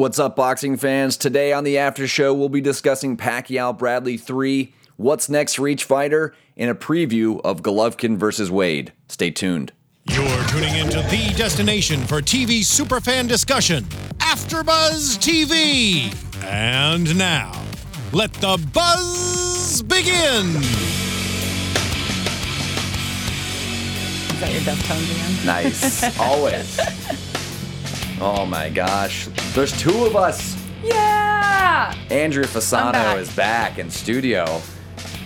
What's up, boxing fans? Today on the After Show, we'll be discussing Pacquiao Bradley 3, what's next for each fighter, and a preview of Golovkin versus Wade. Stay tuned. You're tuning into the destination for TV superfan discussion, AfterBuzz TV. And now, let the buzz begin. Is that your death tone, Dan? Nice, always. Oh my gosh, there's two of us. Yeah! Andrea Fasano is back in studio,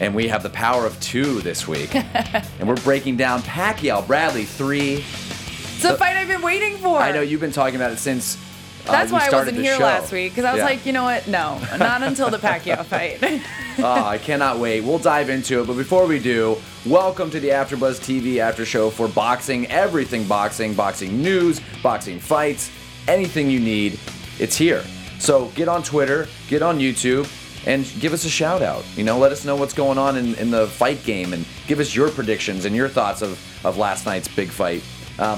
and we have the power of two this week. And we're breaking down Pacquiao Bradley 3. It's the fight I've been waiting for. I know, you've been talking about it since that's why I wasn't here last week, because I was like, you know what, no, not until the Pacquiao fight. Oh, I cannot wait. We'll dive into it, but before we do, welcome to the AfterBuzz TV After Show for boxing, everything boxing, boxing news, boxing fights. Anything you need, it's here. So get on Twitter, get on YouTube, and give us a shout out. You know, let us know what's going on in the fight game, and give us your predictions and your thoughts of last night's big fight.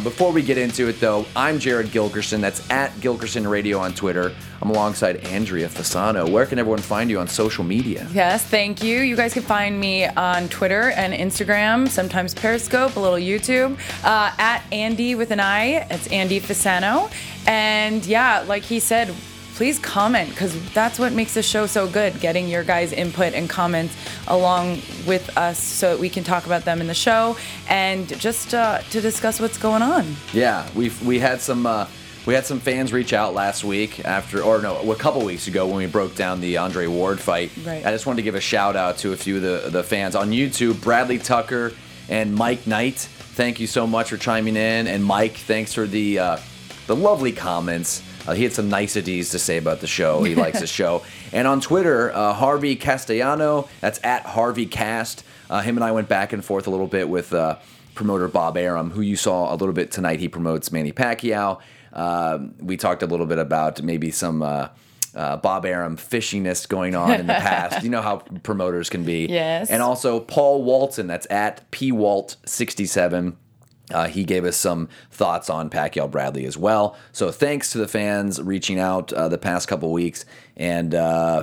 Before we get into it, though, I'm Jared Gilkerson. That's at Gilkerson Radio on Twitter. I'm alongside Andrea Fasano. Where can everyone find you on social media? Yes, thank you. You guys can find me on Twitter and Instagram, sometimes Periscope, a little YouTube, at Andy with an I. It's Andy Fasano. And yeah, like he said, please comment, because that's what makes this show so good, getting your guys' input and comments along with us so that we can talk about them in the show and just to discuss what's going on. Yeah, we had some fans reach out last week a couple weeks ago when we broke down the Andre Ward fight. Right. I just wanted to give a shout out to a few of the fans on YouTube, Bradley Tucker and Mike Knight. Thank you so much for chiming in, and Mike, thanks for the lovely comments. He had some niceties to say about the show. He likes the show. And on Twitter, Harvey Castellano, that's at Harvey Cast. Him and I went back and forth a little bit with promoter Bob Arum, who you saw a little bit tonight. He promotes Manny Pacquiao. We talked a little bit about maybe some Bob Arum fishiness going on in the past. You know how promoters can be. Yes. And also Paul Walton, that's at PWalt67. He gave us some thoughts on Pacquiao Bradley as well. So thanks to the fans reaching out the past couple weeks. And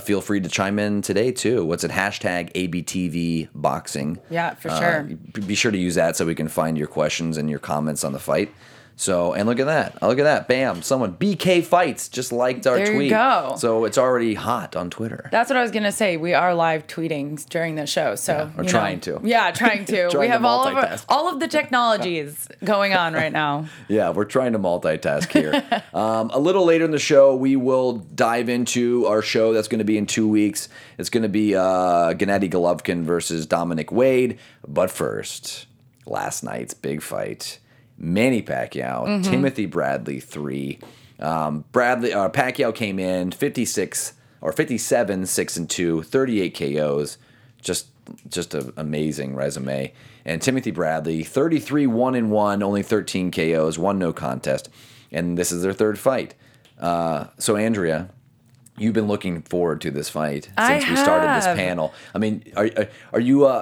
feel free to chime in today, too. What's it? Hashtag ABTVBoxing. Yeah, for sure. Be sure to use that so we can find your questions and your comments on the fight. So, and look at that. Look at that. Bam. Someone, BK Fights, just liked our tweet. There you go. So it's already hot on Twitter. That's what I was going to say. We are live tweeting during the show. So yeah, we're trying to. Yeah, trying to. We have all of the technologies going on right now. Yeah, we're trying to multitask here. A little later in the show, we will dive into our show that's going to be in 2 weeks. It's going to be Gennady Golovkin versus Dominic Wade. But first, last night's big fight. Manny Pacquiao, Timothy Bradley 3. Pacquiao came in 57, 6-2, 38 KOs. Just an amazing resume. And Timothy Bradley, 33, 1-1, only 13 KOs, one no contest. And this is their third fight. So Andrea, you've been looking forward to this fight since we started this panel. I mean, are you a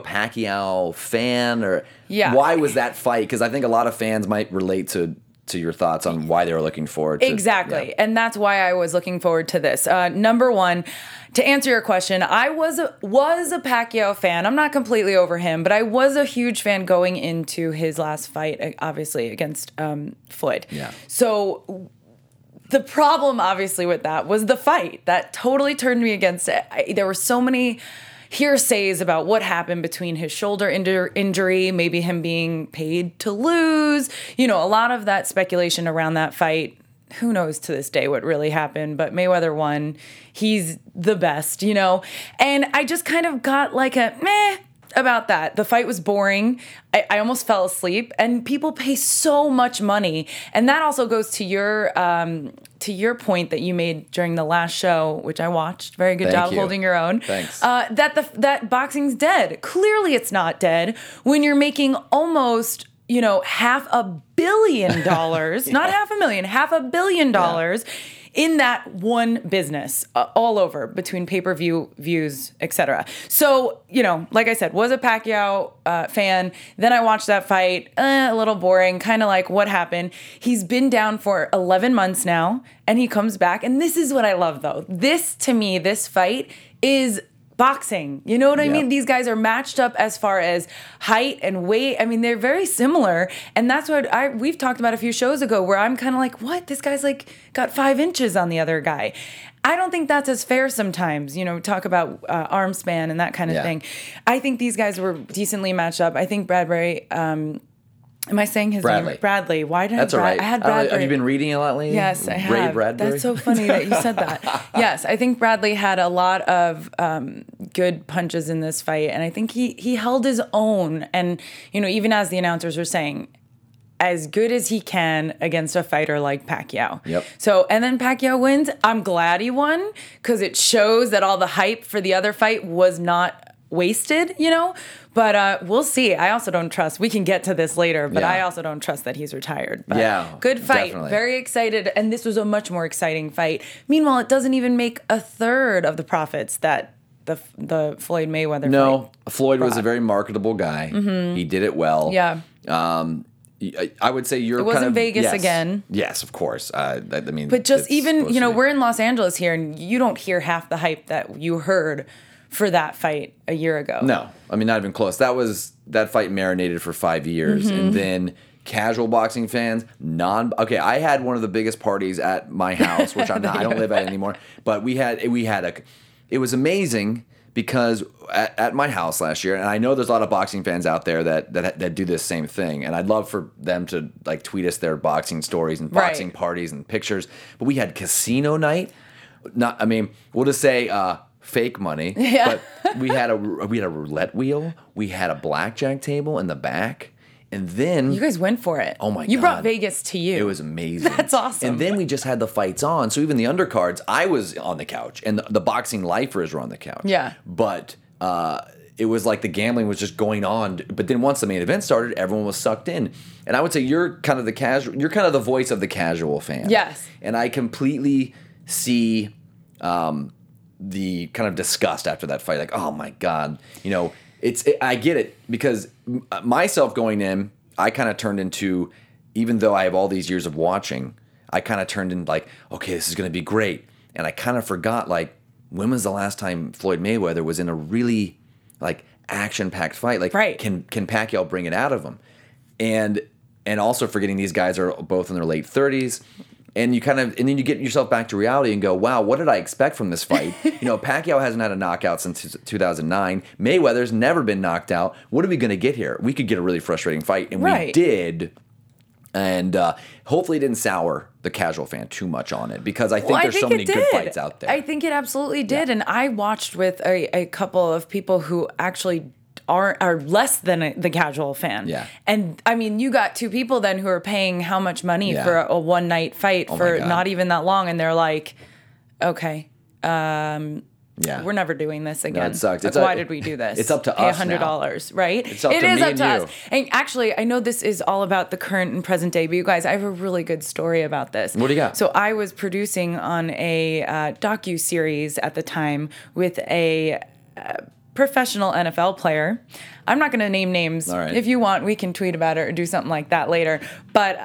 Pacquiao fan, or why was that fight? Because I think a lot of fans might relate to your thoughts on why they were looking forward to it. Exactly. Yeah. And that's why I was looking forward to this. Number one, to answer your question, I was a Pacquiao fan. I'm not completely over him, but I was a huge fan going into his last fight, obviously, against Floyd. Yeah. So the problem, obviously, with that was the fight. That totally turned me against it. There were so many hearsays about what happened between his shoulder injury, maybe him being paid to lose. You know, a lot of that speculation around that fight. Who knows to this day what really happened, but Mayweather won. He's the best, you know. And I just kind of got like a meh about that. The fight was boring. I almost fell asleep, and people pay so much money. And that also goes to your point that you made during the last show, which I watched. Very good job holding your own. Thanks. That boxing's dead. Clearly it's not dead when you're making almost, you know, $500 million, not $500,000, $500 million in that one business all over between pay-per-view views, etc. So, you know, like I said, was a Pacquiao fan. Then I watched that fight, a little boring, kind of like what happened. He's been down for 11 months now and he comes back. And this is what I love though. This, to me, this fight is boxing. You know what I mean? These guys are matched up as far as height and weight. I mean, they're very similar. And that's what we've talked about a few shows ago where I'm kind of like, what? This guy's like got 5 inches on the other guy. I don't think that's as fair sometimes, you know, talk about arm span and that kind of thing. I think these guys were decently matched up. I think Bradbury, am I saying his name? Bradley. Why did I had Bradley. Have you been reading a lot lately? Yes, I have. Ray Bradbury? That's so funny that you said that. Yes, I think Bradley had a lot of good punches in this fight, and I think he held his own. And, you know, even as the announcers were saying, as good as he can against a fighter like Pacquiao. Yep. So, and then Pacquiao wins. I'm glad he won because it shows that all the hype for the other fight was not wasted, you know, but we'll see. I also don't trust. We can get to this later, but I also don't trust that he's retired. But good fight. Definitely. Very excited, and this was a much more exciting fight. Meanwhile, it doesn't even make a third of the profits that the Floyd Mayweather. No, Floyd was a very marketable guy. Mm-hmm. He did it well. Yeah. I would say you're. It wasn't kind of, Vegas again. Yes, of course. I mean, but just even you know we're in Los Angeles here, and you don't hear half the hype that you heard for that fight a year ago. No, I mean, not even close. That fight marinated for 5 years. Mm-hmm. And then casual boxing fans, I had one of the biggest parties at my house, which I don't live at anymore. But it was amazing because at my house last year, and I know there's a lot of boxing fans out there that do this same thing. And I'd love for them to like tweet us their boxing stories and boxing parties and pictures. But we had casino night. Not, I mean, we'll just say, fake money, but we had a roulette wheel, we had a blackjack table in the back, and then you guys went for it. Oh my god! You brought Vegas to you. It was amazing. That's awesome. And then we just had the fights on, so even the undercards, I was on the couch, and the boxing lifers were on the couch. Yeah, but it was like the gambling was just going on. But then once the main event started, everyone was sucked in, and I would say you're kind of the voice of the casual fan. Yes, and I completely see. The kind of disgust after that fight, like, oh my god, you know, I get it, because myself going in, I kind of turned into, even though I have all these years of watching, I kind of turned into like, okay, this is going to be great, and I kind of forgot, like, when was the last time Floyd Mayweather was in a really like action-packed fight, like can Pacquiao bring it out of him, and also forgetting these guys are both in their late 30s. And you then you get yourself back to reality and go, wow, what did I expect from this fight? You know, Pacquiao hasn't had a knockout since 2009. Mayweather's never been knocked out. What are we going to get here? We could get a really frustrating fight, and we did. And hopefully it didn't sour the casual fan too much on it, because I think there's so many good fights out there. I think it absolutely did. Yeah. And I watched with a couple of people who actually are less than the casual fan. Yeah. And, I mean, you got two people then who are paying how much money for a one-night fight for not even that long, and they're like, okay, we're never doing this again. No, it sucked. Like, why did we do this? It's up to us $100 now. Right? It's up to us. And actually, I know this is all about the current and present day, but you guys, I have a really good story about this. What do you got? So I was producing on a docu-series at the time with a professional NFL player. I'm not going to name names. All right. If you want, we can tweet about it or do something like that later. But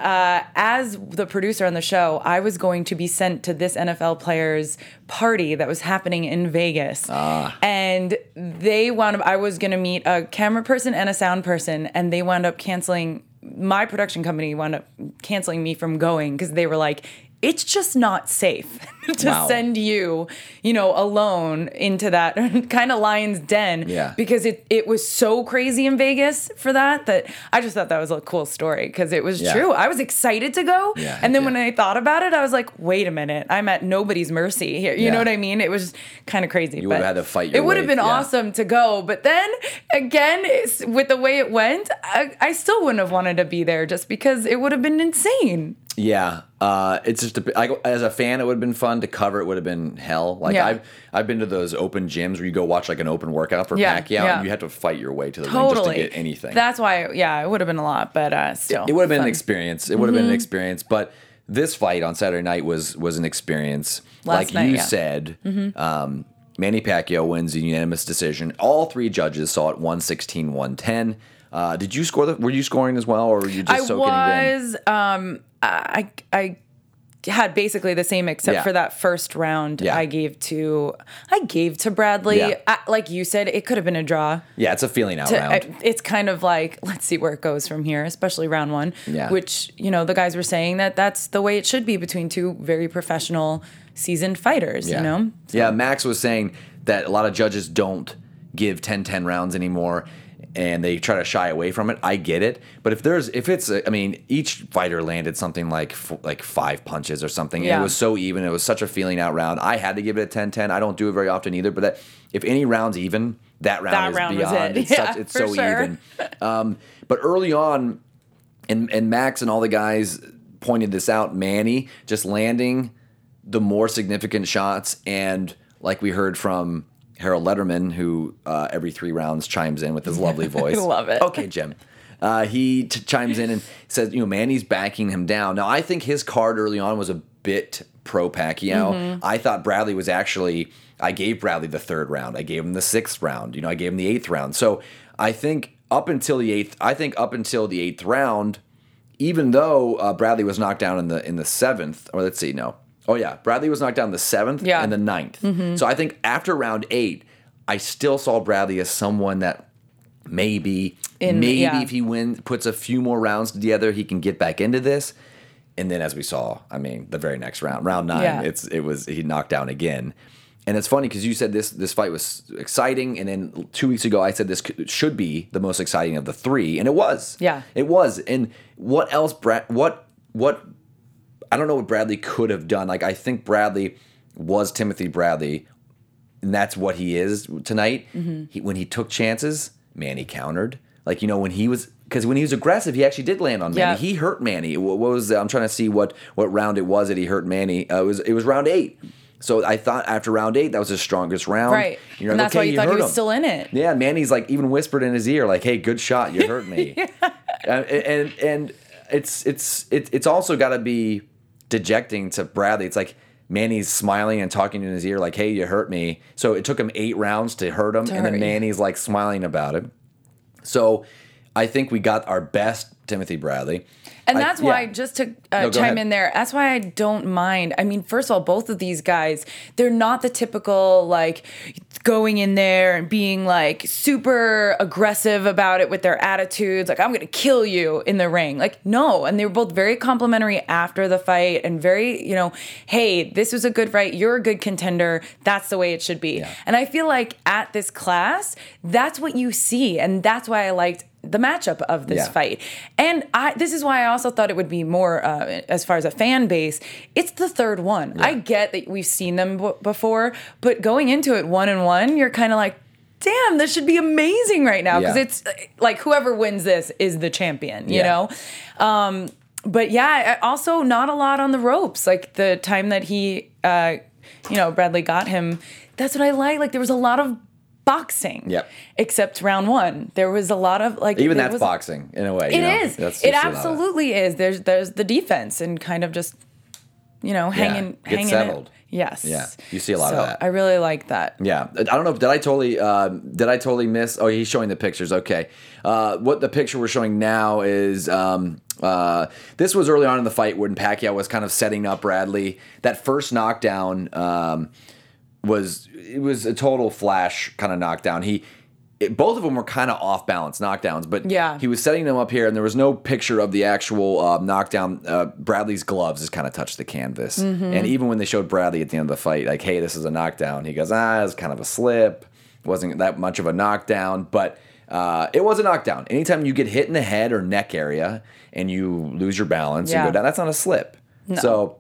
as the producer on the show, I was going to be sent to this NFL player's party that was happening in Vegas. And they wound up, I was going to meet a camera person and a sound person, and they wound up canceling, my production company wound up canceling me from going, because they were like, it's just not safe to send you, you know, alone into that kind of lion's den, because it was so crazy in Vegas for that I just thought that was a cool story, because it was true. I was excited to go. Yeah, and then when I thought about it, I was like, wait a minute, I'm at nobody's mercy here. You know what I mean? It was kind of crazy. You would have had to fight your way. It would have been awesome to go. But then again, with the way it went, I still wouldn't have wanted to be there, just because it would have been insane. Yeah, it's just as a fan, it would have been fun. To cover it would have been hell. Like I've been to those open gyms where you go watch like an open workout for Pacquiao, and you have to fight your way to the ring just to get anything. That's why, it would have been a lot, but still, it would have been an experience. It would have been an experience, but this fight on Saturday night was an experience. Last night, you said, mm-hmm. Manny Pacquiao wins a unanimous decision. All three judges saw it 116-110. Did you score? Were you scoring as well, or were you just soaking it in? I had basically the same, except for that first round. Yeah. I gave to Bradley. Yeah. Like you said, it could have been a draw. Yeah, it's a feeling out round. It's kind of like, let's see where it goes from here, especially round one, which, you know, the guys were saying that that's the way it should be between two very professional, seasoned fighters, you know? So. Yeah, Max was saying that a lot of judges don't give 10-10 rounds anymore, and they try to shy away from it. I get it, but if each fighter landed something like five punches or something. Yeah. It was so even. It was such a feeling out round. I had to give it a 10-10. I don't do it very often either, but if any round's even, that round is beyond. It's so even. But early on, and Max and all the guys pointed this out. Manny just landing the more significant shots, and like we heard from Harold Letterman, who every three rounds chimes in with his lovely voice. I love it. Okay, Jim. He chimes in and says, you know, Manny's backing him down. Now, I think his card early on was a bit pro-Pacquiao. Mm-hmm. I thought Bradley was actually – I gave Bradley the third round. I gave him the sixth round. You know, I gave him the eighth round. So I think up until the eighth round, even though Bradley was knocked down in the seventh – or let's see, no. Oh, yeah. Bradley was knocked down the 7th and the 9th. Mm-hmm. So I think after round 8, I still saw Bradley as someone that maybe if he puts a few more rounds together, he can get back into this. And then as we saw, I mean, the very next round, round 9, he knocked down again. And it's funny because you said this fight was exciting, and then 2 weeks ago I said this should be the most exciting of the three, and it was. Yeah. It was. And what else, I don't know what Bradley could have done. Like, I think Bradley was Timothy Bradley, and that's what he is tonight. Mm-hmm. When he took chances, Manny countered. Like, you know, when he was aggressive, he actually did land on Manny. Yep. He hurt Manny. I'm trying to see what round it was that he hurt Manny. It was round 8. So I thought after round 8, that was his strongest round. Right. You know, and that's why you thought he was still in it. Yeah, Manny's like even whispered in his ear, like, hey, good shot, you hurt me. And it's also got to be dejecting to Bradley. It's like Manny's smiling and talking in his ear like, hey, you hurt me. So it took him 8 rounds to hurt him, and then Manny's like smiling about it. So I think we got our best Timothy Bradley. And that's why, just to chime in there, that's why I don't mind. I mean, first of all, both of these guys, they're not the typical, like, going in there and being, like, super aggressive about it with their attitudes. Like, I'm going to kill you in the ring. Like, no. And they were both very complimentary after the fight and very, you know, hey, this was a good fight. You're a good contender. That's the way it should be. Yeah. And I feel like at this class, that's what you see. And that's why I liked the matchup of this fight. And this is why I also thought it would be more, as far as a fan base, it's the third one. Yeah. I get that we've seen them before, but going into it 1-1, you're kind of like, damn, this should be amazing right now. Because it's like whoever wins this is the champion, you know? But yeah, also not a lot on the ropes. Like the time that he, Bradley got him, that's what I like. Like there was a lot of boxing, except round 1. There was a lot of like even that's boxing in a way. It is. It absolutely is. There's the defense and kind of just hanging settled. Yes. Yeah. You see a lot of that. I really like that. Yeah. I don't know. Did I totally miss? Oh, he's showing the pictures. Okay. What the picture we're showing now is. This was early on in the fight when Pacquiao was kind of setting up Bradley. That first knockdown. It was a total flash kind of knockdown. Both of them were kind of off balance knockdowns, but he was setting them up here, and there was no picture of the actual knockdown. Bradley's gloves just kind of touched the canvas, and even when they showed Bradley at the end of the fight, like, hey, this is a knockdown, he goes, it was kind of a slip. It wasn't that much of a knockdown, but it was a knockdown. Anytime you get hit in the head or neck area and you lose your balance and go down, that's not a slip. No. So.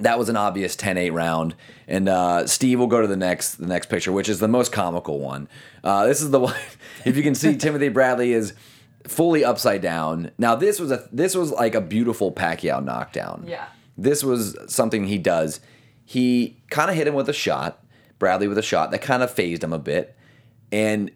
That was an obvious 10-8 round, and Steve will go to the next picture, which is the most comical one. This is the one, if you can see, Timothy Bradley is fully upside down. Now this was like a beautiful Pacquiao knockdown. Yeah, this was something he does. He kind of hit him with a shot, Bradley with a shot that kind of phased him a bit, and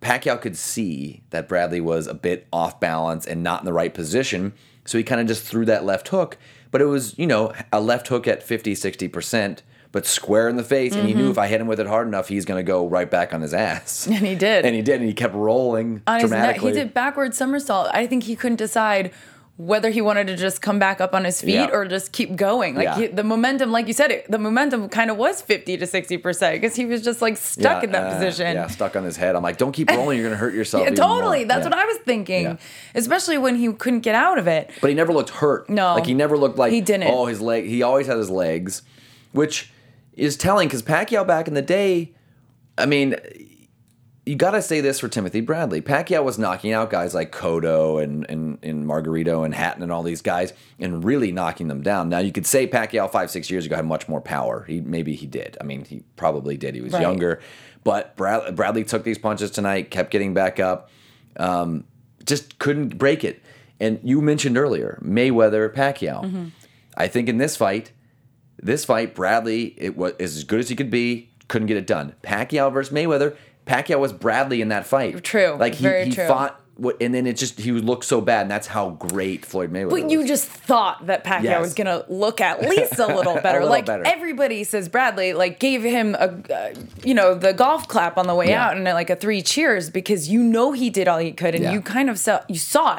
Pacquiao could see that Bradley was a bit off balance and not in the right position, so he kind of just threw that left hook. But it was, you know, a left hook at 50-60%, but square in the face. Mm-hmm. And he knew if I hit him with it hard enough, he's going to go right back on his ass. And he did. And he did. And he kept rolling on dramatically. He did backward somersault. I think he couldn't decide whether he wanted to just come back up on his feet or just keep going. Like the momentum, like you said, the momentum kind of was 50-60% because he was just like stuck in that position. Yeah, stuck on his head. I'm like, don't keep rolling. You're going to hurt yourself. Totally. That's what I was thinking, especially when he couldn't get out of it. But he never looked hurt. No. Like he never looked like, he didn't. Oh, his leg. He always had his legs, which is telling because Pacquiao back in the day, I mean, you got to say this for Timothy Bradley. Pacquiao was knocking out guys like Cotto and Margarito and Hatton and all these guys and really knocking them down. Now, you could say Pacquiao 5-6 years ago had much more power. Maybe he did. I mean, he probably did. He was younger. But Bradley took these punches tonight, kept getting back up, just couldn't break it. And you mentioned earlier, Mayweather, Pacquiao. Mm-hmm. I think in this fight, Bradley is as good as he could be, couldn't get it done. Pacquiao versus Mayweather, Pacquiao was Bradley in that fight. True. Like he fought, and then it just, he looked so bad, and that's how great Floyd Mayweather was. But you just thought that Pacquiao was going to look at least a little better. Everybody says Bradley, like, gave him the golf clap on the way out and like a 3 cheers because you know he did all he could, and you kind of saw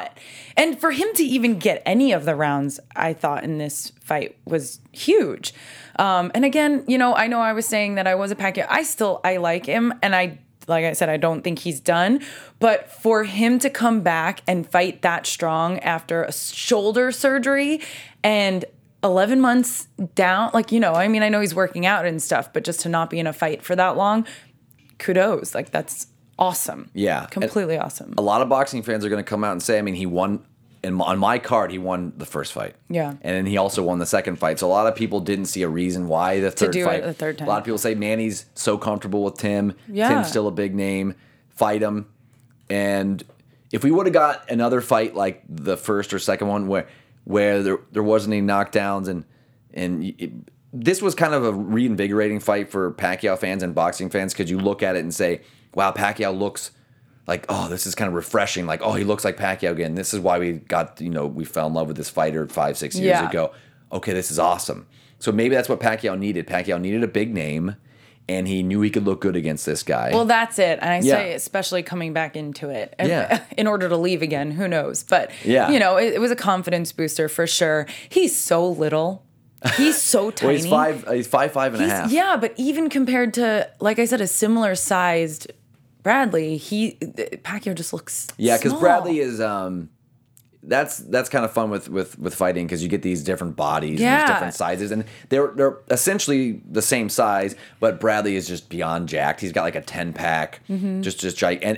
it. And for him to even get any of the rounds, I thought, in this fight was huge. And again, you know, I know I was saying that I was a Pacquiao. I like him, and like I said, I don't think he's done. But for him to come back and fight that strong after a shoulder surgery and 11 months down, like, you know, I mean, I know he's working out and stuff, but just to not be in a fight for that long, kudos. Like, that's awesome. Yeah. Completely awesome. A lot of boxing fans are going to come out and say, I mean, he won. And on my card, he won the first fight. Yeah. And then he also won the second fight. So a lot of people didn't see a reason why the third time. A lot of people say Manny's so comfortable with Tim. Yeah. Tim's still a big name. Fight him. And if we would have got another fight like the first or second one where there wasn't any knockdowns and this was kind of a reinvigorating fight for Pacquiao fans and boxing fans because you look at it and say, wow, Pacquiao looks like, oh, this is kind of refreshing. Like, oh, he looks like Pacquiao again. This is why we fell in love with this fighter 5-6 years ago. Okay, this is awesome. So maybe that's what Pacquiao needed. Pacquiao needed a big name, and he knew he could look good against this guy. Well, that's it. And I say, especially coming back into it. In order to leave again, who knows? But, you know, it was a confidence booster for sure. He's so little. He's so tiny. Well, he's 5'5.5". Yeah, but even compared to, like I said, a similar-sized Bradley, Pacquiao just looks small. Because Bradley is that's kind of fun with fighting because you get these different bodies and these different sizes, and they're essentially the same size, but Bradley is just beyond jacked. He's got like a 10-pack, just and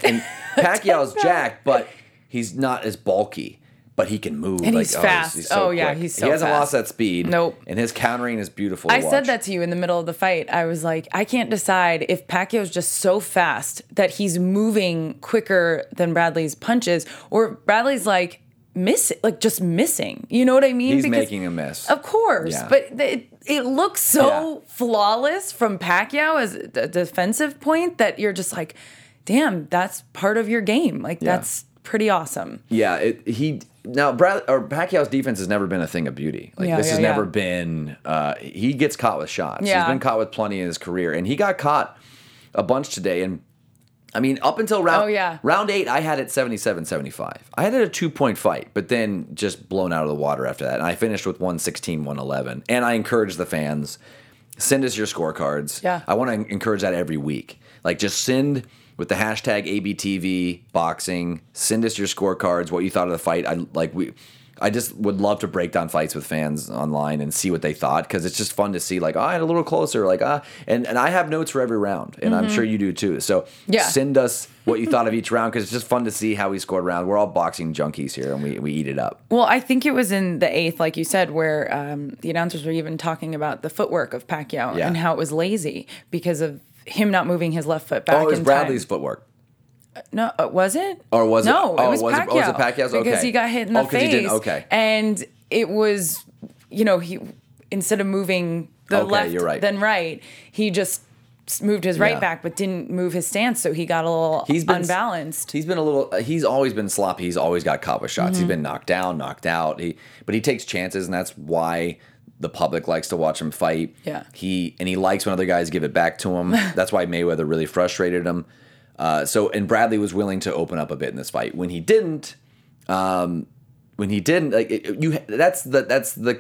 Pacquiao's jacked, but he's not as bulky. But he can move. And he's fast. He's so quick. He's so fast. He hasn't lost that speed. Nope. And his countering is beautiful. I said that to you in the middle of the fight. I was like, I can't decide if Pacquiao's just so fast that he's moving quicker than Bradley's punches, or Bradley's like missing. You know what I mean? He's making a miss. Of course. Yeah. But it looks so flawless from Pacquiao as a defensive point that you're just like, damn, that's part of your game. Like, that's pretty awesome. Yeah. Pacquiao's defense has never been a thing of beauty. Like this has never been. He gets caught with shots. Yeah. He's been caught with plenty in his career, and he got caught a bunch today. And I mean, up until round 8, I had it 77-75. I had it a 2-point fight, but then just blown out of the water after that. And I finished with 116-111. And I encourage the fans, send us your scorecards. Yeah. I want to encourage that every week. Like, just send. With the hashtag ABTV boxing, send us your scorecards, what you thought of the fight. I just would love to break down fights with fans online and see what they thought, because it's just fun to see. Like, I had a little closer. Like, and I have notes for every round, and I'm sure you do too. So send us what you thought of each round, because it's just fun to see how we scored round. We're all boxing junkies here, and we eat it up. Well, I think it was in the 8th, like you said, where the announcers were even talking about the footwork of Pacquiao and how it was lazy because of him not moving his left foot back. Oh, it was Bradley's footwork. No, was it? Or was it? No, it was Pacquiao. Was it Pacquiao's? Okay. Because he got hit in the face. He didn't. Okay. And it was, you know, he instead of moving the left, then right, he just moved his right back, but didn't move his stance, so he got a little unbalanced. He's been a little. He's always been sloppy. He's always got caught with shots. Mm-hmm. He's been knocked down, knocked out. But he takes chances, and that's why the public likes to watch him fight. Yeah. He likes when other guys give it back to him. That's why Mayweather really frustrated him. And Bradley was willing to open up a bit in this fight. When he didn't, that's the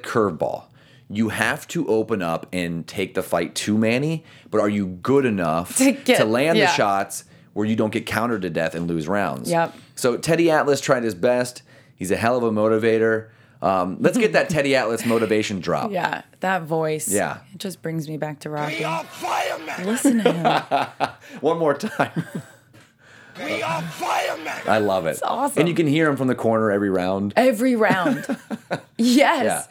curveball. You have to open up and take the fight to Manny, but are you good enough to land the shots where you don't get countered to death and lose rounds? Yep. So Teddy Atlas tried his best. He's a hell of a motivator. Let's get that Teddy Atlas motivation drop. Yeah, that voice. Yeah. It just brings me back to Rocky. We are firemen. Listen to him. One more time. We are firemen. I love it. It's awesome. And you can hear him from the corner every round. Every round. Yes. Yeah.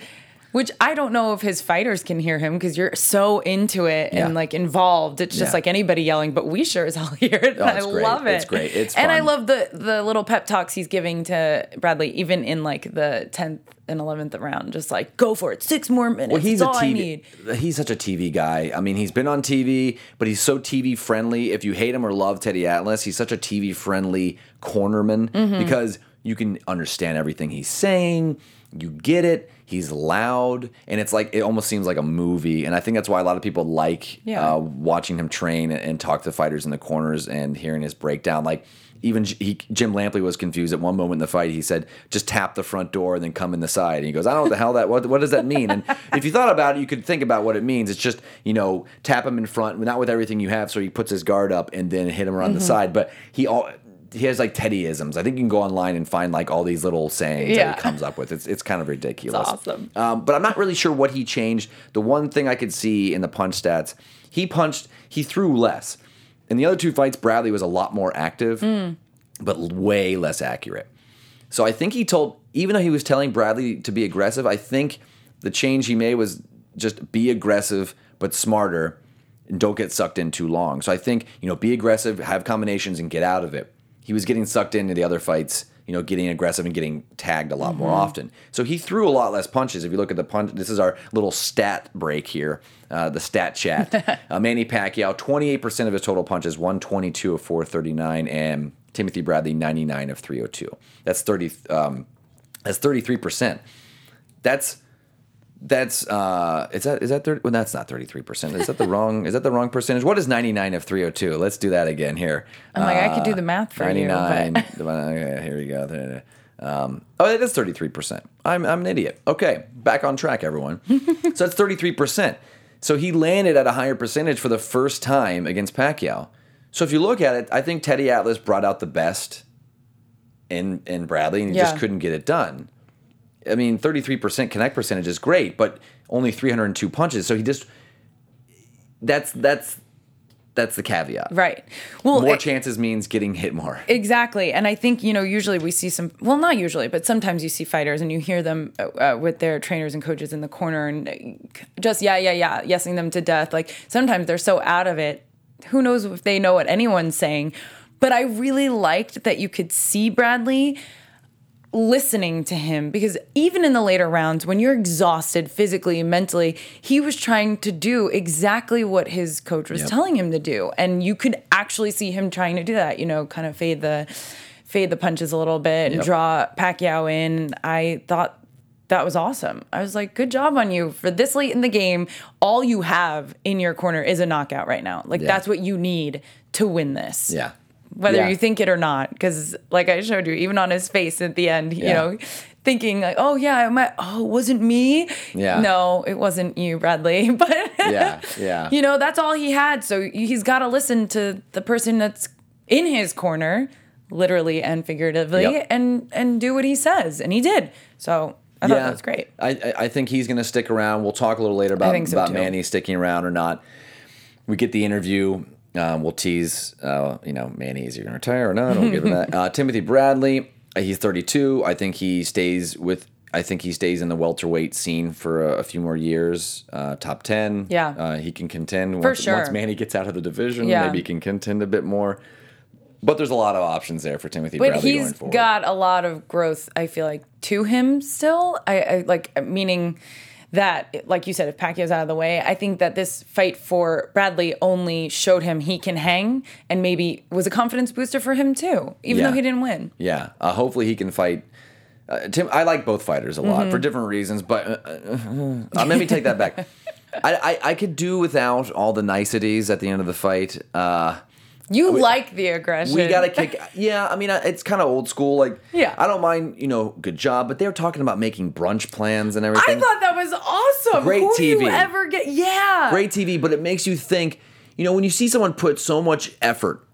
Which I don't know if his fighters can hear him because you're so into it and like involved. It's just like anybody yelling, but we sure as hell hear it. I love it. It's great. It's fun. And I love the little pep talks he's giving to Bradley, even in like the 10th and 11th round. Just like, go for it. 6 more minutes. Well, he's all I need. He's such a TV guy. I mean, he's been on TV, but he's so TV friendly. If you hate him or love Teddy Atlas, he's such a TV friendly cornerman because you can understand everything he's saying. You get it. He's loud, and it's like it almost seems like a movie, and I think that's why a lot of people like watching him train and talk to fighters in the corners and hearing his breakdown. Like even Jim Lampley was confused at one moment in the fight. He said, "Just tap the front door and then come in the side." And he goes, "I don't know what the hell that. What does that mean?" And if you thought about it, you could think about what it means. It's just tap him in front, not with everything you have, so he puts his guard up and then hit him around the side. But he has like Teddyisms. I think you can go online and find like all these little sayings that he comes up with. It's kind of ridiculous. It's awesome. But I'm not really sure what he changed. The one thing I could see in the punch stats, he threw less. In the other 2 fights, Bradley was a lot more active, but way less accurate. So I think even though he was telling Bradley to be aggressive, I think the change he made was just be aggressive, but smarter and don't get sucked in too long. So I think, be aggressive, have combinations and get out of it. He was getting sucked into the other fights, getting aggressive and getting tagged a lot more often. So he threw a lot less punches. If you look at the punch, this is our little stat break here, the stat chat. Manny Pacquiao, 28% of his total punches, 122 of 439, and Timothy Bradley, 99 of 302. That's 33%. That's not 33%. Is that the wrong percentage? What is 99 of 302? Let's do that again here. I'm like, I could do the math for 99, you. 99. Here we go. That is 33%. I'm an idiot. Okay, back on track, everyone. So that's 33%. So he landed at a higher percentage for the first time against Pacquiao. So if you look at it, I think Teddy Atlas brought out the best in Bradley, and he just couldn't get it done. I mean, 33% connect percentage is great, but only 302 punches. So he just that's the caveat. Right. Well, more chances means getting hit more. Exactly. And I think, usually we see not usually, but sometimes you see fighters and you hear them with their trainers and coaches in the corner and just yesing them to death. Like sometimes they're so out of it. Who knows if they know what anyone's saying. But I really liked that you could see Bradley listening to him, because even in the later rounds, when you're exhausted physically and mentally, he was trying to do exactly what his coach was telling him to do. And you could actually see him trying to do that, kind of fade the punches a little bit and draw Pacquiao in. I thought that was awesome. I was like, good job on you for this late in the game. All you have in your corner is a knockout right now. Like that's what you need to win this. Yeah. Whether you think it or not, because like I showed you, even on his face at the end, thinking like, it wasn't me. Yeah. No, it wasn't you, Bradley. But that's all he had. So he's got to listen to the person that's in his corner, literally and figuratively, and do what he says. And he did. So I thought that was great. I think he's going to stick around. We'll talk a little later about Manny sticking around or not. We get the interview. We'll tease, Manny, is he going to retire or not? We'll give him that. Timothy Bradley, he's 32. I think he stays in the welterweight scene for a few more years. Top 10. Yeah. He can contend once Manny gets out of the division. Yeah. Maybe he can contend a bit more. But there's a lot of options there for Timothy Bradley going forward. But he's got a lot of growth, I feel like, to him still. I meaning that, like you said, if Pacquiao's out of the way, I think that this fight for Bradley only showed him he can hang and maybe was a confidence booster for him too, even though he didn't win. Yeah. Hopefully he can fight. Tim, I like both fighters a lot for different reasons, but let me take that back. I could do without all the niceties at the end of the fight. Like the aggression. We got to kick. Yeah, I mean, it's kind of old school. Like, yeah. I don't mind, good job. But they were talking about making brunch plans and everything. I thought that was awesome. Great TV. You ever get? Yeah. Great TV, but it makes you think, when you see someone put so much effort,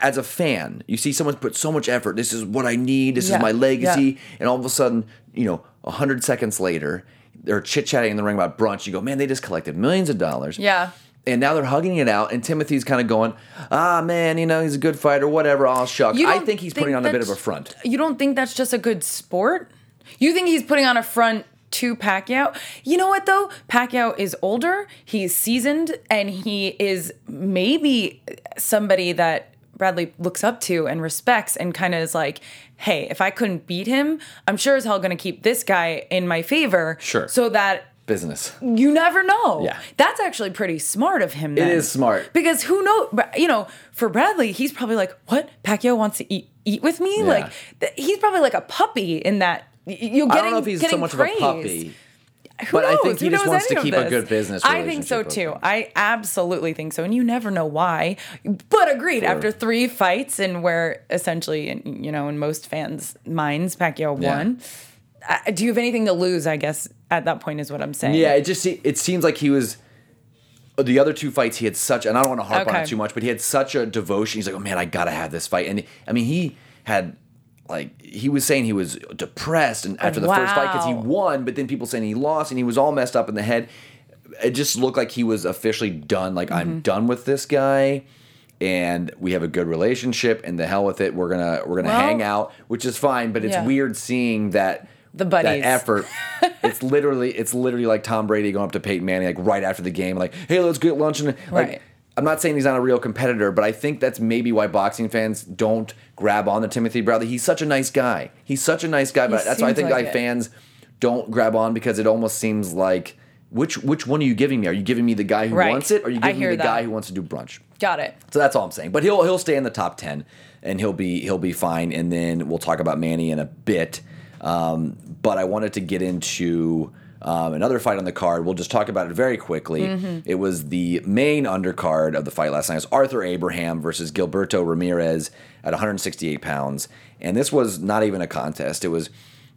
as a fan, you see someone put so much effort. This is what I need. This is my legacy. Yeah. And all of a sudden, 100 seconds later, they're chit-chatting in the ring about brunch. You go, man, they just collected millions of dollars. Yeah. And now they're hugging it out, and Timothy's kind of going, man, he's a good fighter, whatever, I'll shuck. I think he's putting on a bit of a front. You don't think that's just a good sport? You think he's putting on a front to Pacquiao? You know what, though? Pacquiao is older, he's seasoned, and he is maybe somebody that Bradley looks up to and respects and kind of is like, hey, if I couldn't beat him, I'm sure as hell going to keep this guy in my favor. Sure. So that... business. You never know. Yeah. That's actually pretty smart of him then. It is smart. Because who knows, for Bradley, he's probably like, what? Pacquiao wants to eat with me? Yeah. Like, he's probably like a puppy in that. I don't know if he's so much praise. Of a puppy. But I think he just wants to keep a good business relationship. I think so, too. I absolutely think so. And you never know why. But agreed, after three fights and where essentially, in most fans' minds, Pacquiao won. Do you have anything to lose, I guess, at that point is what I'm saying. Yeah, it seems like he was... the other two fights he had such... and I don't want to harp on it too much, but he had such a devotion. He's like, oh, man, I got to have this fight. And, I mean, he had... like, he was saying he was depressed and after the first fight because he won, but then people saying he lost and he was all messed up in the head. It just looked like he was officially done. Like, I'm done with this guy and we have a good relationship and the hell with it. We're gonna hang out, which is fine, but it's weird seeing that... the buddies. That effort. It's literally like Tom Brady going up to Peyton Manning like right after the game, like, hey, let's get lunch. And I'm not saying he's not a real competitor, but I think that's maybe why boxing fans don't grab on to Timothy Bradley. He's such a nice guy. But that's why I think fans don't grab on because it almost seems like which one are you giving me? Are you giving me the guy who wants it, or are you giving me the guy who wants to do brunch? Got it. So that's all I'm saying. But he'll stay in the top 10 and he'll be fine. And then we'll talk about Manny in a bit. But I wanted to get into another fight on the card. We'll just talk about it very quickly. Mm-hmm. It was the main undercard of the fight last night. It was Arthur Abraham versus Gilberto Ramirez at 168 pounds. And this was not even a contest. It was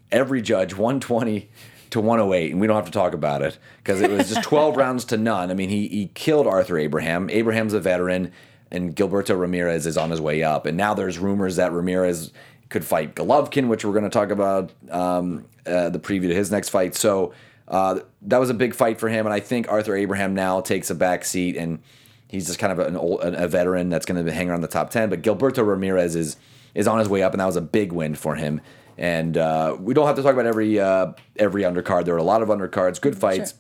every judge 120 to 108, and we don't have to talk about it because it was just 12 rounds to none. I mean, he killed Arthur Abraham. Abraham's a veteran, and Gilberto Ramirez is on his way up. And now there's rumors that Ramirez could fight Golovkin, which we're going to talk about the preview to his next fight. So that was a big fight for him, and I think Arthur Abraham now takes a back seat, and he's just kind of a veteran that's going to hang around the top 10. But Gilberto Ramirez is on his way up, and that was a big win for him. And we don't have to talk about every undercard. There were a lot of undercards, good fights. Sure.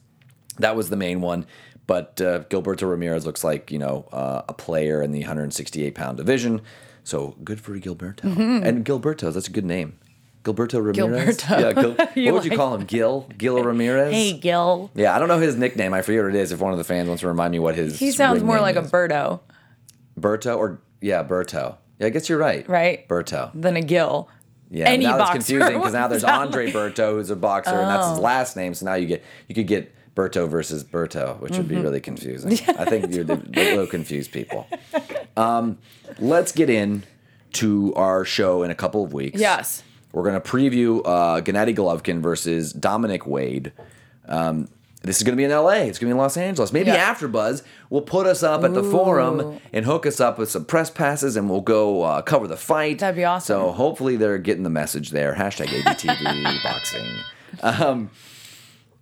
That was the main one. But Gilberto Ramirez looks like a player in the 168-pound division. So good for Gilberto. Mm-hmm. And Gilberto, that's a good name. Gilberto Ramirez? Gilberto. Yeah, what would you call him? Gil Ramirez? Hey, Gil. Yeah, I don't know his nickname. I forget what it is if one of the fans wants to remind me what his He sounds more like a Berto. Berto? Berto. Yeah, I guess you're right. Right? Berto. Than a Gil. Yeah, any now boxer. That's confusing because now there's Andre Berto, who's a boxer, and that's his last name. So now you could get Berto versus Berto, which would be really confusing. Yeah, I think they'll confuse people. Let's get in to our show in a couple of weeks. Yes. We're going to preview Gennady Golovkin versus Dominic Wade. This is going to be in L.A. It's going to be in Los Angeles. Maybe AfterBuzz will put us up at the Forum and hook us up with some press passes, and we'll go cover the fight. That'd be awesome. So hopefully they're getting the message there. #ABTV boxing.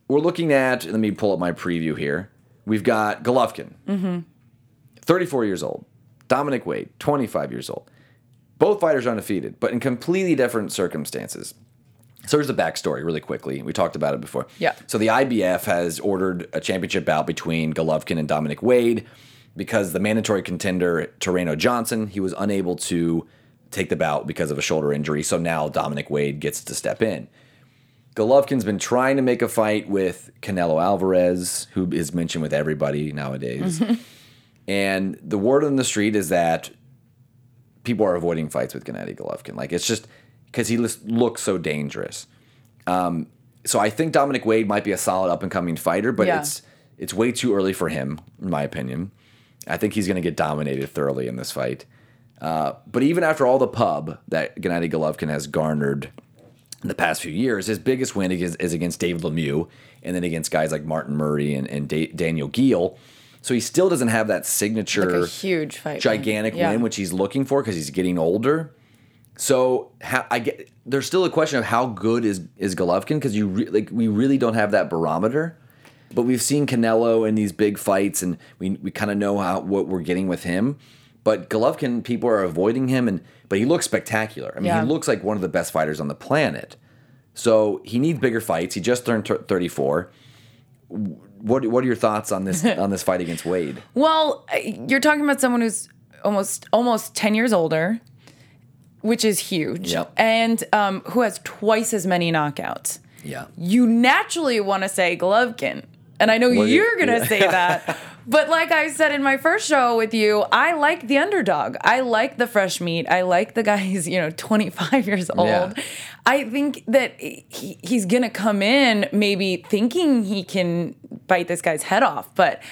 We're looking at, let me pull up my preview here. We've got Golovkin, 34 years old. Dominic Wade, 25 years old. Both fighters are undefeated, but in completely different circumstances. So here's the backstory really quickly. We talked about it before. Yeah. So the IBF has ordered a championship bout between Golovkin and Dominic Wade because the mandatory contender, Tureano Johnson, he was unable to take the bout because of a shoulder injury. So now Dominic Wade gets to step in. Golovkin's been trying to make a fight with Canelo Alvarez, who is mentioned with everybody nowadays. And the word on the street is that people are avoiding fights with Gennady Golovkin. Like, it's just because he looks so dangerous. So I think Dominic Wade might be a solid up-and-coming fighter, but it's way too early for him, in my opinion. I think he's going to get dominated thoroughly in this fight. But even after all the pub that Gennady Golovkin has garnered in the past few years, his biggest win is against David Lemieux and then against guys like Martin Murray and Daniel Geel. So he still doesn't have that signature, like huge fight, gigantic win, which he's looking for because he's getting older. So there's still a question of how good is Golovkin, because we really don't have that barometer. But we've seen Canelo in these big fights, and we kind of know what we're getting with him. But Golovkin, people are avoiding him, but he looks spectacular. I mean, he looks like one of the best fighters on the planet. So he needs bigger fights. He just turned 34. What are your thoughts on this fight against Wade? Well, you're talking about someone who's almost 10 years older, which is huge, and who has twice as many knockouts. Yeah, you naturally want to say Golovkin. And I know you're going to say that. But like I said in my first show with you, I like the underdog. I like the fresh meat. I like the guy who's, 25 years old. Yeah. I think that he's going to come in maybe thinking he can bite this guy's head off. But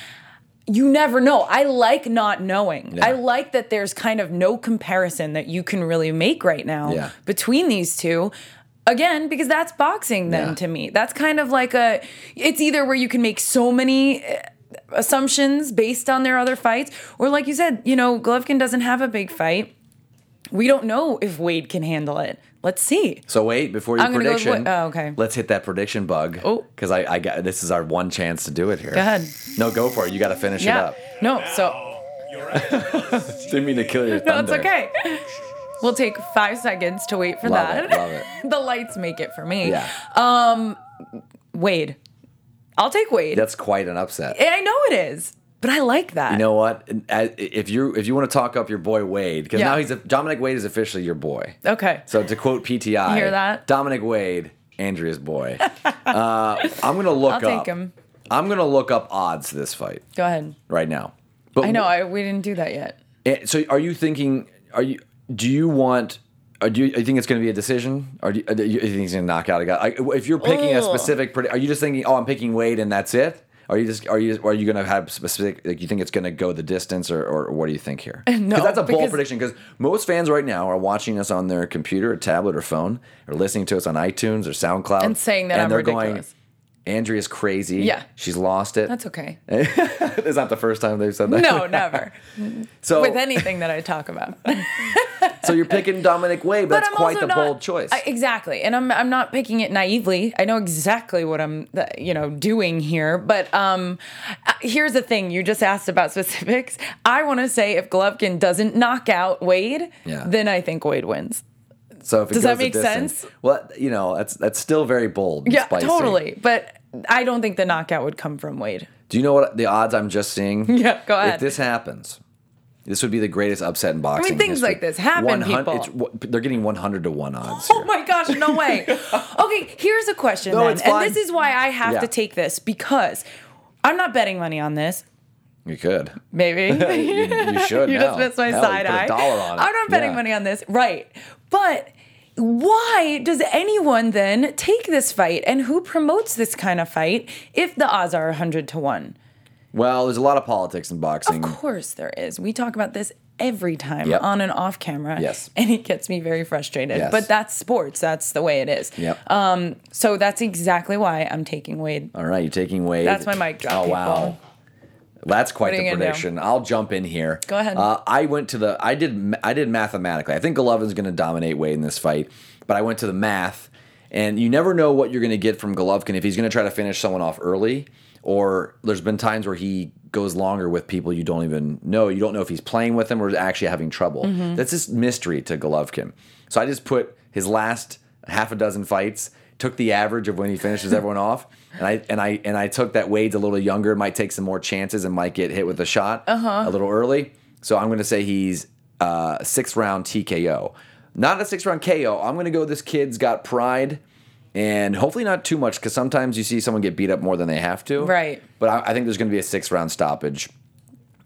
you never know. I like not knowing. Yeah. I like that there's kind of no comparison that you can really make right now between these two. Again, because that's boxing then to me. That's kind of like it's either where you can make so many assumptions based on their other fights, or like you said, Golovkin doesn't have a big fight. We don't know if Wade can handle it. Let's see. So wait, before your prediction, let's hit that prediction bug. Oh. Because I got, this is our one chance to do it here. Go ahead. No, go for it. You got to finish it up. No, so. Didn't mean to kill your thunder. No, it's okay. We'll take 5 seconds to wait for that. Love it. The lights make it for me. Yeah. Wade. I'll take Wade. That's quite an upset. I know it is, but I like that. You know what? If you want to talk up your boy Wade, because now Dominic Wade is officially your boy. Okay. So to quote PTI, you hear that? Dominic Wade, Andrea's boy. I'll take him. I'm gonna look up odds to this fight. Go ahead. Right now. But I know we didn't do that yet. So are you thinking? Do you think it's going to be a decision? Or do you think he's going to knock out a guy? If you're picking a specific, are you just thinking, I'm picking Wade and that's it? Are you going to have specific? Like, you think it's going to go the distance, or what do you think here? No, that's a bold prediction, because most fans right now are watching us on their computer, or tablet, or phone, or listening to us on iTunes or SoundCloud, and saying that I'm ridiculous. Andrea's crazy. Yeah. She's lost it. That's okay. It's not the first time they've said that. No, never. So with anything that I talk about. So you're picking Dominic Wade, but that's quite the bold choice. Exactly. And I'm not picking it naively. I know exactly what I'm doing here, but here's the thing. You just asked about specifics. I want to say if Golovkin doesn't knock out Wade, then I think Wade wins. So does that make sense? Well, that's still very bold. Yeah, spicy. Totally. But I don't think the knockout would come from Wade. Do you know what the odds I'm just seeing? Yeah, go ahead. If this happens, this would be the greatest upset in boxing. I mean, things like this happen, people. They're getting 100-1 odds here. Oh, my gosh, no way. Okay, here's a question then. And this is why I have to take this, because I'm not betting money on this. You could. Maybe. you should. You just missed my side eye. $1 on it. I'm not betting money on this. Right. But why does anyone then take this fight, and who promotes this kind of fight if the odds are 100-1? Well, there's a lot of politics in boxing. Of course there is. We talk about this every time on and off camera. Yes. And it gets me very frustrated. Yes. But that's sports. That's the way it is. Yep. So that's exactly why I'm taking Wade. All right, you're taking Wade. That's my mic drop. Oh, wow. That's quite the prediction. I'll jump in here. Go ahead. I did mathematically. I think Golovkin's going to dominate Wade in this fight, but I went to the math, and you never know what you're going to get from Golovkin, if he's going to try to finish someone off early, or there's been times where he goes longer with people you don't even know. You don't know if he's playing with them or actually having trouble. Mm-hmm. That's just mystery to Golovkin. So I just put his last half a dozen fights, took the average of when he finishes everyone off, and I took that Wade's a little younger, might take some more chances, and might get hit with a shot a little early. So I'm going to say he's 6-round TKO, not a 6-round KO. I'm going to go. This kid's got pride. And hopefully not too much, because sometimes you see someone get beat up more than they have to. Right. But I think there's going to be a 6-round stoppage.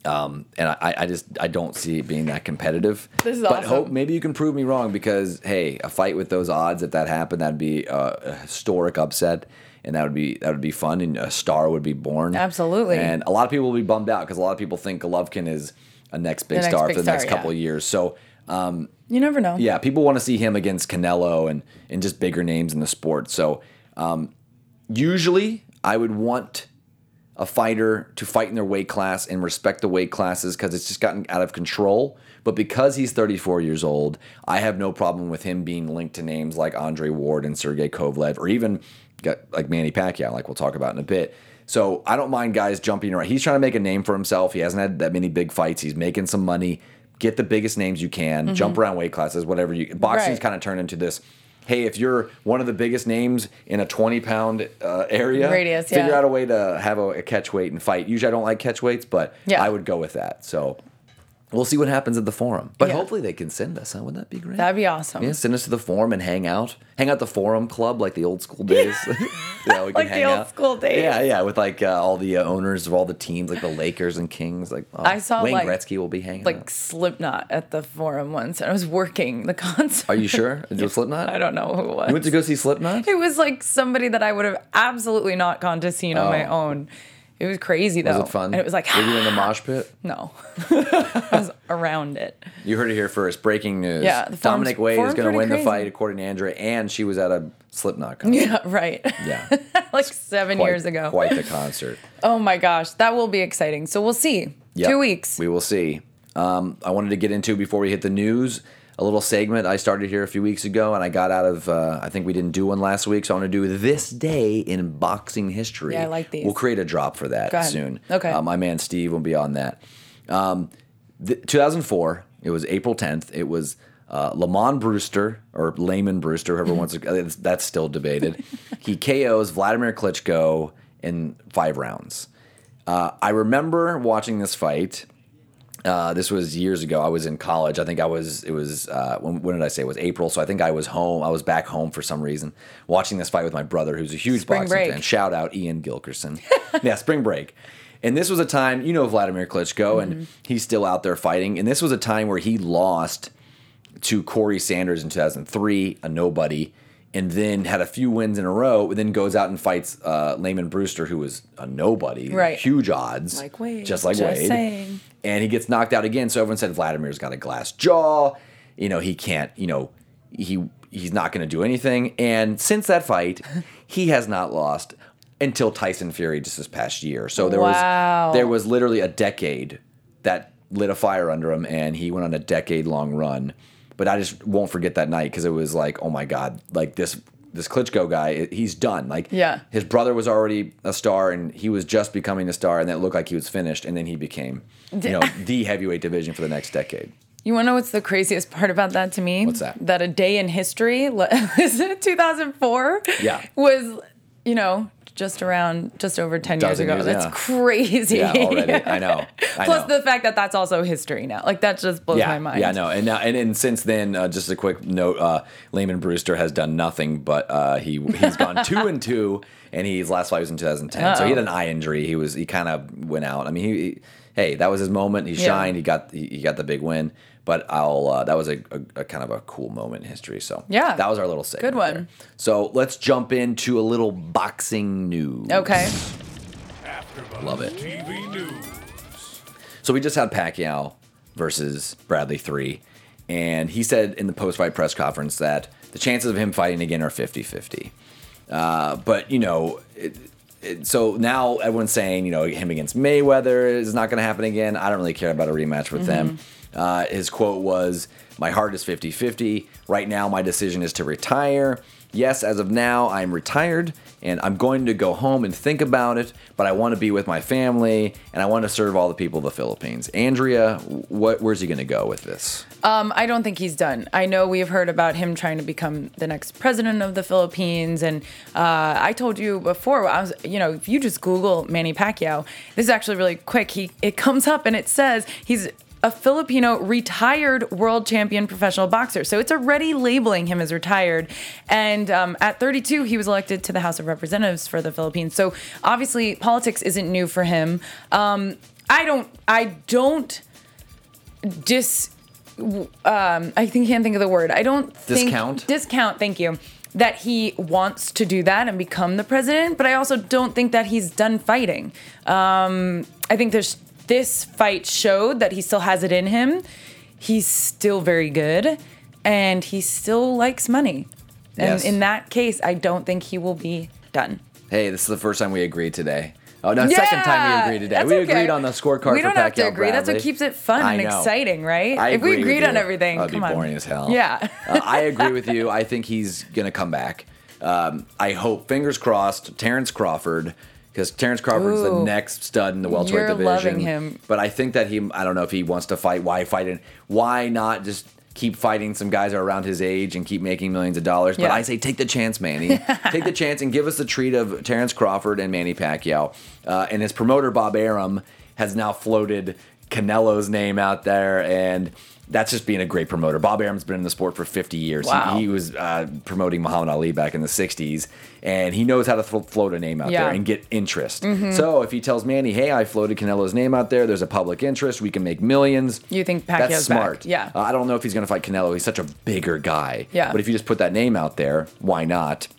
And I don't see it being that competitive. This is awesome. But hope, maybe you can prove me wrong, because, hey, a fight with those odds, if that happened, that'd be a historic upset. And that would be fun, and a star would be born. Absolutely. And a lot of people will be bummed out, because a lot of people think Golovkin is a next big star for the next couple of years. So you never know. Yeah, people want to see him against Canelo and just bigger names in the sport. So usually I would want a fighter to fight in their weight class and respect the weight classes, because it's just gotten out of control. But because he's 34 years old, I have no problem with him being linked to names like Andre Ward and Sergey Kovalev, or even like Manny Pacquiao, like we'll talk about in a bit. So I don't mind guys jumping around. He's trying to make a name for himself. He hasn't had that many big fights. He's making some money. Get the biggest names you can. Mm-hmm. Jump around weight classes, whatever you. Boxing's kind of turned into this. Hey, if you're one of the biggest names in a 20-pound area, radius, figure out a way to have a catch weight and fight. Usually I don't like catch weights, but I would go with that. So we'll see what happens at the forum. But hopefully they can send us. Huh? Wouldn't that be great? That'd be awesome. Yeah, send us to the forum and hang out. Hang out the forum club like the old school days. We can like hang the old out. School days. Yeah, yeah, with like all the owners of all the teams, like the Lakers and Kings. Like I saw Wayne Gretzky will be hanging out. Like Slipknot at the forum once, and I was working the concert. Are you sure? It was Slipknot? I don't know who it was. You went to go see Slipknot? It was like somebody that I would have absolutely not gone to see on my own. It was crazy, though. Was it fun? And it was like... Were you in the mosh pit? No. I was around it. You heard it here first. Breaking news. Yeah, Dominic Wade is going to win the fight, according to Andrea, and she was at a Slipknot concert. Yeah, right. Yeah. Like 7 years ago. Quite the concert. Oh, my gosh. That will be exciting. So we'll see. Yep. 2 weeks. We will see. I wanted to get into, before we hit the news, a little segment I started here a few weeks ago, and I got out of, I think we didn't do one last week, so I want to do This Day in Boxing History. Yeah, I like these. We'll create a drop for that soon. Okay. My man Steve will be on that. 2004, it was April 10th. It was Lamon Brewster, or Lamon Brewster, whoever wants to, that's still debated. He KOs Vladimir Klitschko in 5 rounds. I remember watching this fight. This was years ago. I was in college. I think when did I say it was April? So I think I was home. I was back home for some reason watching this fight with my brother, who's a huge boxing fan. Shout out Ian Gilkerson. Yeah, spring break. And this was a time, you know, Vladimir Klitschko, mm-hmm. and he's still out there fighting. And this was a time where he lost to Corey Sanders in 2003, a nobody, and then had a few wins in a row, and then goes out and fights Lamon Brewster, who was a nobody, huge odds, like Wade, just like Wade. Saying. And he gets knocked out again. So everyone said Vladimir's got a glass jaw. You know, he can't. You know, he's not going to do anything. And since that fight, he has not lost until Tyson Fury just this past year. So there was literally a decade that lit a fire under him, and he went on a decade-long run. But I just won't forget that night, because it was like, oh my God, like this Klitschko guy, he's done. Like his brother was already a star, and he was just becoming a star, and it looked like he was finished, and then he became, you know, the heavyweight division for the next decade. You want to know what's the craziest part about that to me? What's that? That a day in history, is it 2004? Yeah. Was, you know, just over 10 years ago. That's crazy. Yeah, already. I know. Plus the fact that that's also history now. Like, that just blows my mind. Yeah, I know. And since then, just a quick note, Lamon Brewster has done nothing, but he's gone 2-2, and his last fight was in 2010. Uh-oh. So he had an eye injury. He kind of went out. I mean, hey, that was his moment. He shined. Yeah. He got the big win. But that was a kind of a cool moment in history. So that was our little segment. Good one. There. So let's jump into a little boxing news. Okay. Love it. TV news. So we just had Pacquiao versus Bradley 3. And he said in the post-fight press conference that the chances of him fighting again are 50-50. But, you know... So now everyone's saying, you know, him against Mayweather is not going to happen again. I don't really care about a rematch with them. His quote was, "My heart is 50-50. Right now, my decision is to retire. Yes, as of now, I'm retired, and I'm going to go home and think about it, but I want to be with my family, and I want to serve all the people of the Philippines." Andrea, where's he going to go with this? I don't think he's done. I know we've heard about him trying to become the next president of the Philippines, and I told you before, if you just Google Manny Pacquiao, this is actually really quick. It comes up, and it says he's a Filipino retired world champion professional boxer. So it's already labeling him as retired. And at 32, he was elected to the House of Representatives for the Philippines. So obviously politics isn't new for him. I don't discount, thank you, that he wants to do that and become the president, but I also don't think that he's done fighting. I think this fight showed that he still has it in him. He's still very good, and he still likes money. And in that case, I don't think he will be done. Hey, this is the first time we agreed today. Oh, no, second time we agreed today. We agreed on the scorecard for Pacquiao. We don't have to agree. Bradley. That's what keeps it fun and exciting, right? If we agreed on everything, that'd be boring as hell. Yeah. I agree with you. I think he's going to come back. I hope, fingers crossed, Terrence Crawford, because Terrence Crawford's the next stud in the welterweight division. You're loving him. But I think that I don't know if he wants to fight. Why fight? And why not just keep fighting some guys that are around his age and keep making millions of dollars? Yeah. But I say take the chance, Manny. Take the chance and give us the treat of Terrence Crawford and Manny Pacquiao. And his promoter, Bob Arum, has now floated Canelo's name out there, and that's just being a great promoter. Bob Arum's been in the sport for 50 years. Wow. He was promoting Muhammad Ali back in the 60s, and he knows how to float a name out there and get interest. Mm-hmm. So if he tells Manny, hey, I floated Canelo's name out there, there's a public interest, we can make millions. You think Pacquiao's that's smart. Back. Yeah. I don't know if he's going to fight Canelo. He's such a bigger guy. Yeah. But if you just put that name out there, why not?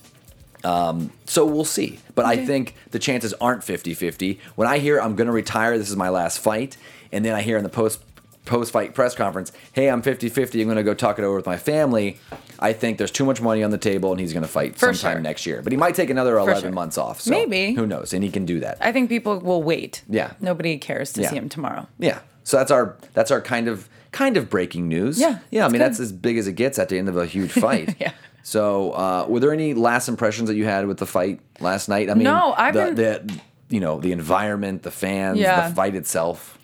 So we'll see. But I think the chances aren't 50-50. When I hear I'm going to retire, this is my last fight, and then I hear in the post-fight press conference, hey, I'm 50-50, I'm going to go talk it over with my family, I think there's too much money on the table and he's going to fight sometime next year. But he might take another 11 months off. So maybe. Who knows? And he can do that. I think people will wait. Yeah. Nobody cares to see him tomorrow. Yeah. So that's our kind of breaking news. Yeah. Yeah. I mean, that's as big as it gets at the end of a huge fight. Yeah. So were there any last impressions that you had with the fight last night? I mean, no, the environment, the fans, the fight itself.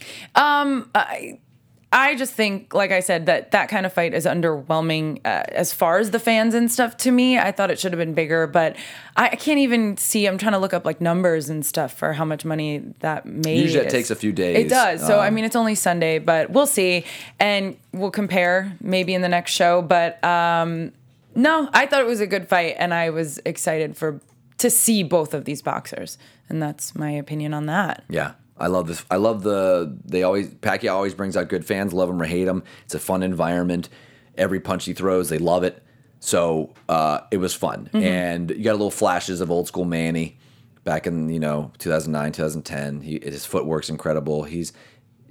I just think, like I said, that kind of fight is underwhelming as far as the fans and stuff to me. I thought it should have been bigger, but I can't even see. I'm trying to look up like numbers and stuff for how much money that made. Usually it takes a few days. It does. So, I mean, it's only Sunday, but we'll see. And we'll compare maybe in the next show. But no, I thought it was a good fight, and I was excited to see both of these boxers. And that's my opinion on that. Yeah. I love this. I love Pacquiao always brings out good fans, love him or hate him. It's a fun environment. Every punch he throws, they love it. So it was fun. Mm-hmm. And you got little flashes of old school Manny back in, 2009, 2010. His footwork's incredible. He's,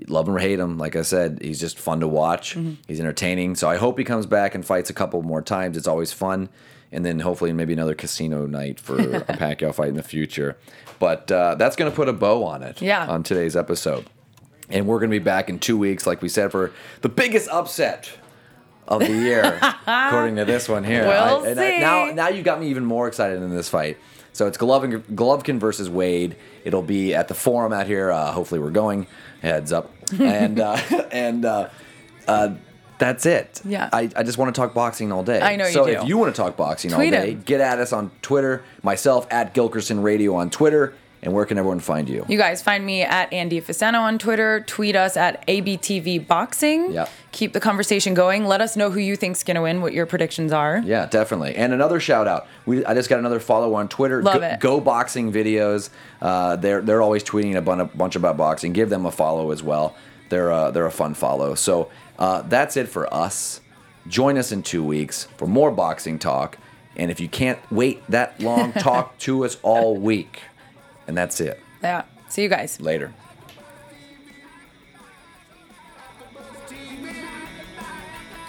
love him or hate him, like I said, he's just fun to watch. Mm-hmm. He's entertaining. So I hope he comes back and fights a couple more times. It's always fun. And then hopefully maybe another casino night for a Pacquiao fight in the future. But that's going to put a bow on it on today's episode. And we're going to be back in 2 weeks, like we said, for the biggest upset of the year, according to this one here. We'll see. Now you got me even more excited in this fight. So it's Golovkin versus Wade. It'll be at the Forum out here. Hopefully we're going. Heads up. And that's it. Yeah. I just want to talk boxing all day. I know you do. So if you want to talk boxing all day, get at us on Twitter. Myself, at Gilkerson Radio on Twitter. And where can everyone find you? You guys find me at Andrea Fasano on Twitter. Tweet us at ABTV Boxing. Yep. Keep the conversation going. Let us know who you think's going to win, what your predictions are. Yeah, definitely. And another shout out. I just got another follow on Twitter. Love it. Go Boxing Videos. They're always tweeting a bunch about boxing. Give them a follow as well. They're a fun follow. So that's it for us. Join us in 2 weeks for more boxing talk. And if you can't wait that long, talk to us all week. And that's it. Yeah. See you guys. Later.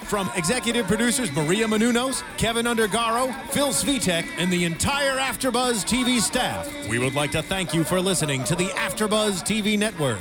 From executive producers Maria Menounos, Kevin Undergaro, Phil Svitek, and the entire AfterBuzz TV staff, we would like to thank you for listening to the AfterBuzz TV network.